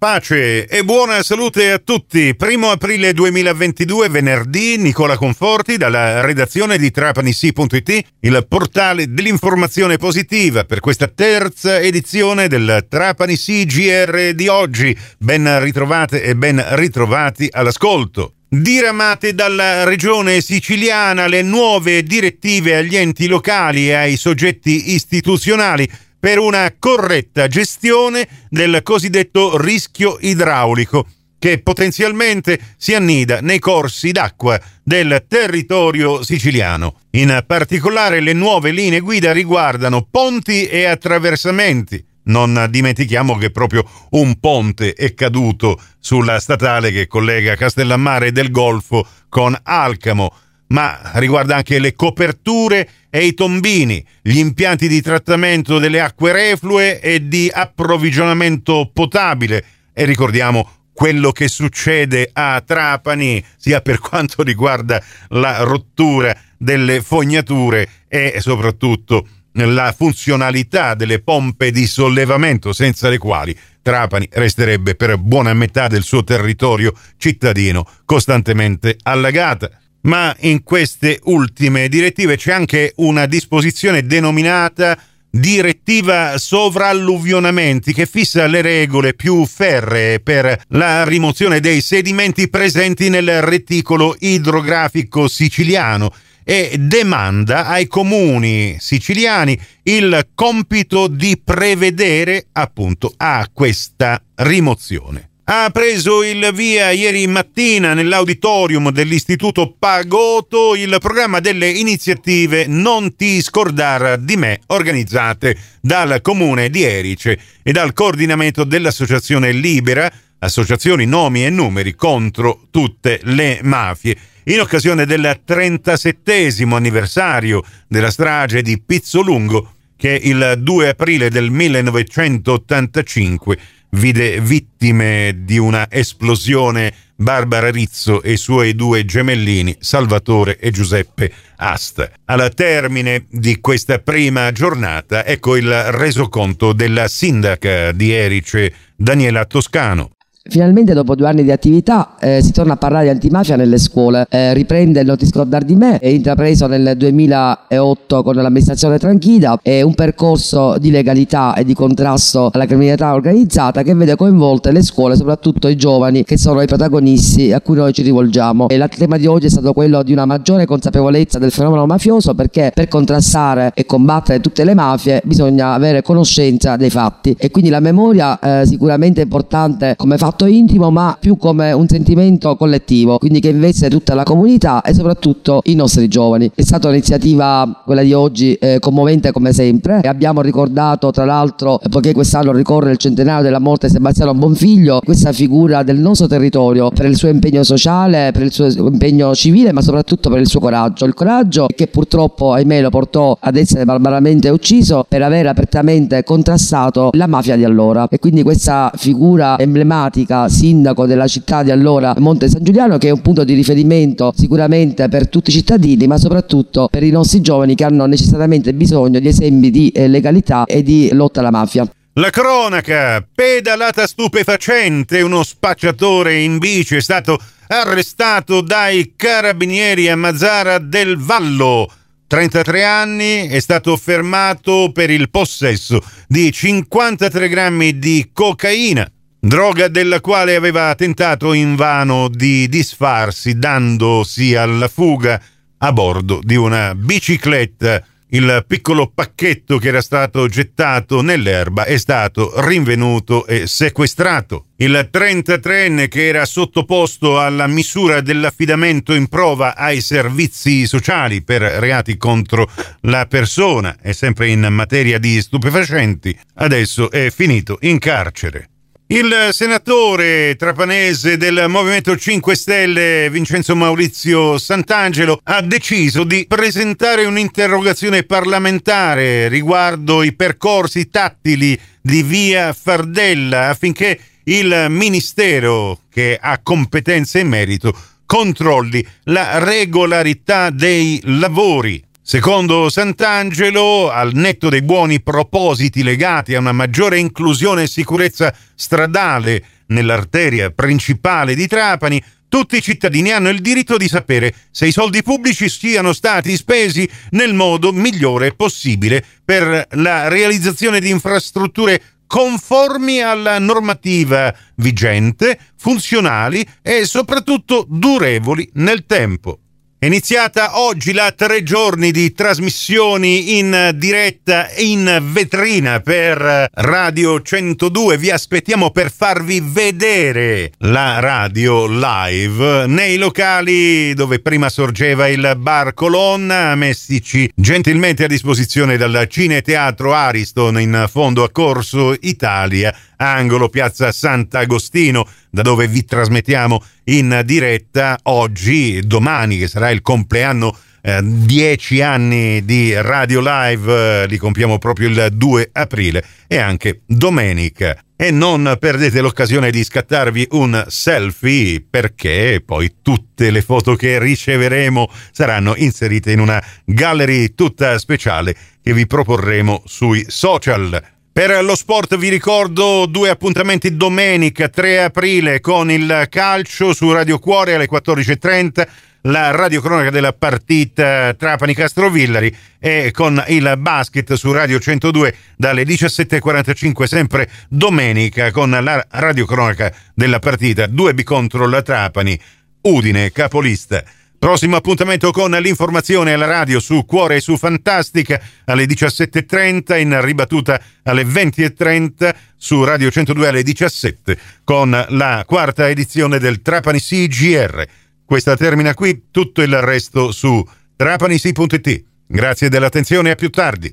Pace e buona salute a tutti. 1° aprile 2022, venerdì. Nicola Conforti dalla redazione di Trapanisi.it, il portale dell'informazione positiva, per questa terza edizione del Trapani CGR di oggi. Ben ritrovate e ben ritrovati all'ascolto. Diramate dalla Regione Siciliana le nuove direttive agli enti locali e ai soggetti istituzionali per una corretta gestione del cosiddetto rischio idraulico, che potenzialmente si annida nei corsi d'acqua del territorio siciliano. In particolare, le nuove linee guida riguardano ponti e attraversamenti. Non dimentichiamo che proprio un ponte è caduto sulla statale che collega Castellammare del Golfo con Alcamo, ma riguarda anche le coperture e i tombini, gli impianti di trattamento delle acque reflue e di approvvigionamento potabile. E ricordiamo quello che succede a Trapani, sia per quanto riguarda la rottura delle fognature e soprattutto la funzionalità delle pompe di sollevamento, senza le quali Trapani resterebbe per buona metà del suo territorio cittadino costantemente allagata. Ma in queste ultime direttive c'è anche una disposizione denominata direttiva sovralluvionamenti, che fissa le regole più ferree per la rimozione dei sedimenti presenti nel reticolo idrografico siciliano e demanda ai comuni siciliani il compito di prevedere appunto a questa rimozione. Ha preso il via ieri mattina nell'auditorium dell'Istituto Pagoto il programma delle iniziative Non ti scordar di me, organizzate dal Comune di Erice e dal coordinamento dell'Associazione Libera, associazioni nomi e numeri contro tutte le mafie, in occasione del 37° anniversario della strage di Pizzolungo, che il 2 aprile del 1985 vide vittime di una esplosione Barbara Rizzo e i suoi due gemellini Salvatore e Giuseppe Asta. Alla termine di questa prima giornata, ecco il resoconto della sindaca di Erice, Daniela Toscano. Finalmente, dopo 2 anni di attività, si torna a parlare di antimafia nelle scuole. Riprende il Non ti scordar di me, intrapreso nel 2008 con l'amministrazione Tranchida, è un percorso di legalità e di contrasto alla criminalità organizzata che vede coinvolte le scuole, soprattutto i giovani, che sono i protagonisti a cui noi ci rivolgiamo. Il tema di oggi è stato quello di una maggiore consapevolezza del fenomeno mafioso, perché per contrastare e combattere tutte le mafie bisogna avere conoscenza dei fatti, e quindi la memoria sicuramente è importante come fatto intimo, ma più come un sentimento collettivo, quindi che investe tutta la comunità e soprattutto i nostri giovani. È stata un'iniziativa, quella di oggi, commovente come sempre, e abbiamo ricordato, tra l'altro, poiché quest'anno ricorre il centenario della morte di Sebastiano Bonfiglio, questa figura del nostro territorio per il suo impegno sociale, per il suo impegno civile, ma soprattutto per il suo coraggio. Il coraggio che purtroppo, ahimè, lo portò ad essere barbaramente ucciso per aver apertamente contrastato la mafia di allora. E quindi questa figura emblematica, sindaco della città di allora, Monte San Giuliano, che è un punto di riferimento sicuramente per tutti i cittadini, ma soprattutto per i nostri giovani, che hanno necessariamente bisogno di esempi di legalità e di lotta alla mafia. La cronaca: pedalata stupefacente, uno spacciatore in bici è stato arrestato dai carabinieri a Mazara del Vallo. 33 anni, è stato fermato per il possesso di 53 grammi di cocaina, droga della quale aveva tentato invano di disfarsi, dandosi alla fuga a bordo di una bicicletta. Il piccolo pacchetto che era stato gettato nell'erba è stato rinvenuto e sequestrato. Il 33enne, che era sottoposto alla misura dell'affidamento in prova ai servizi sociali per reati contro la persona, e sempre in materia di stupefacenti, adesso è finito in carcere. Il senatore trapanese del Movimento 5 Stelle, Vincenzo Maurizio Santangelo, ha deciso di presentare un'interrogazione parlamentare riguardo i percorsi tattili di Via Fardella, affinché il Ministero, che ha competenze in merito, controlli la regolarità dei lavori. Secondo Santangelo, al netto dei buoni propositi legati a una maggiore inclusione e sicurezza stradale nell'arteria principale di Trapani, tutti i cittadini hanno il diritto di sapere se i soldi pubblici siano stati spesi nel modo migliore possibile per la realizzazione di infrastrutture conformi alla normativa vigente, funzionali e soprattutto durevoli nel tempo. È iniziata oggi la 3 giorni di trasmissioni in diretta e in vetrina per Radio 102. Vi aspettiamo per farvi vedere la radio live nei locali dove prima sorgeva il bar Colonna, messici gentilmente a disposizione dal Cineteatro Ariston in fondo a Corso Italia, angolo Piazza Sant'Agostino, da dove vi trasmettiamo in diretta oggi, domani, che sarà il compleanno, 10 anni di Radio Live, li compiamo proprio il 2 aprile e anche domenica. E non perdete l'occasione di scattarvi un selfie, perché poi tutte le foto che riceveremo saranno inserite in una gallery tutta speciale che vi proporremo sui social. Per lo sport vi ricordo 2 appuntamenti domenica 3 aprile con il calcio su Radio Cuore alle 14.30, la radiocronaca della partita Trapani-Castrovillari, e con il basket su Radio 102 dalle 17.45 sempre domenica con la radiocronaca della partita 2B contro la Trapani, Udine capolista. Prossimo appuntamento con l'informazione alla radio su Cuore e su Fantastica alle 17.30, in ribattuta alle 20.30 su Radio 102 alle 17 con la 4ª edizione del Trapani CGR. Questa termina qui, tutto il resto su Trapanisi.it. Grazie dell'attenzione e a più tardi.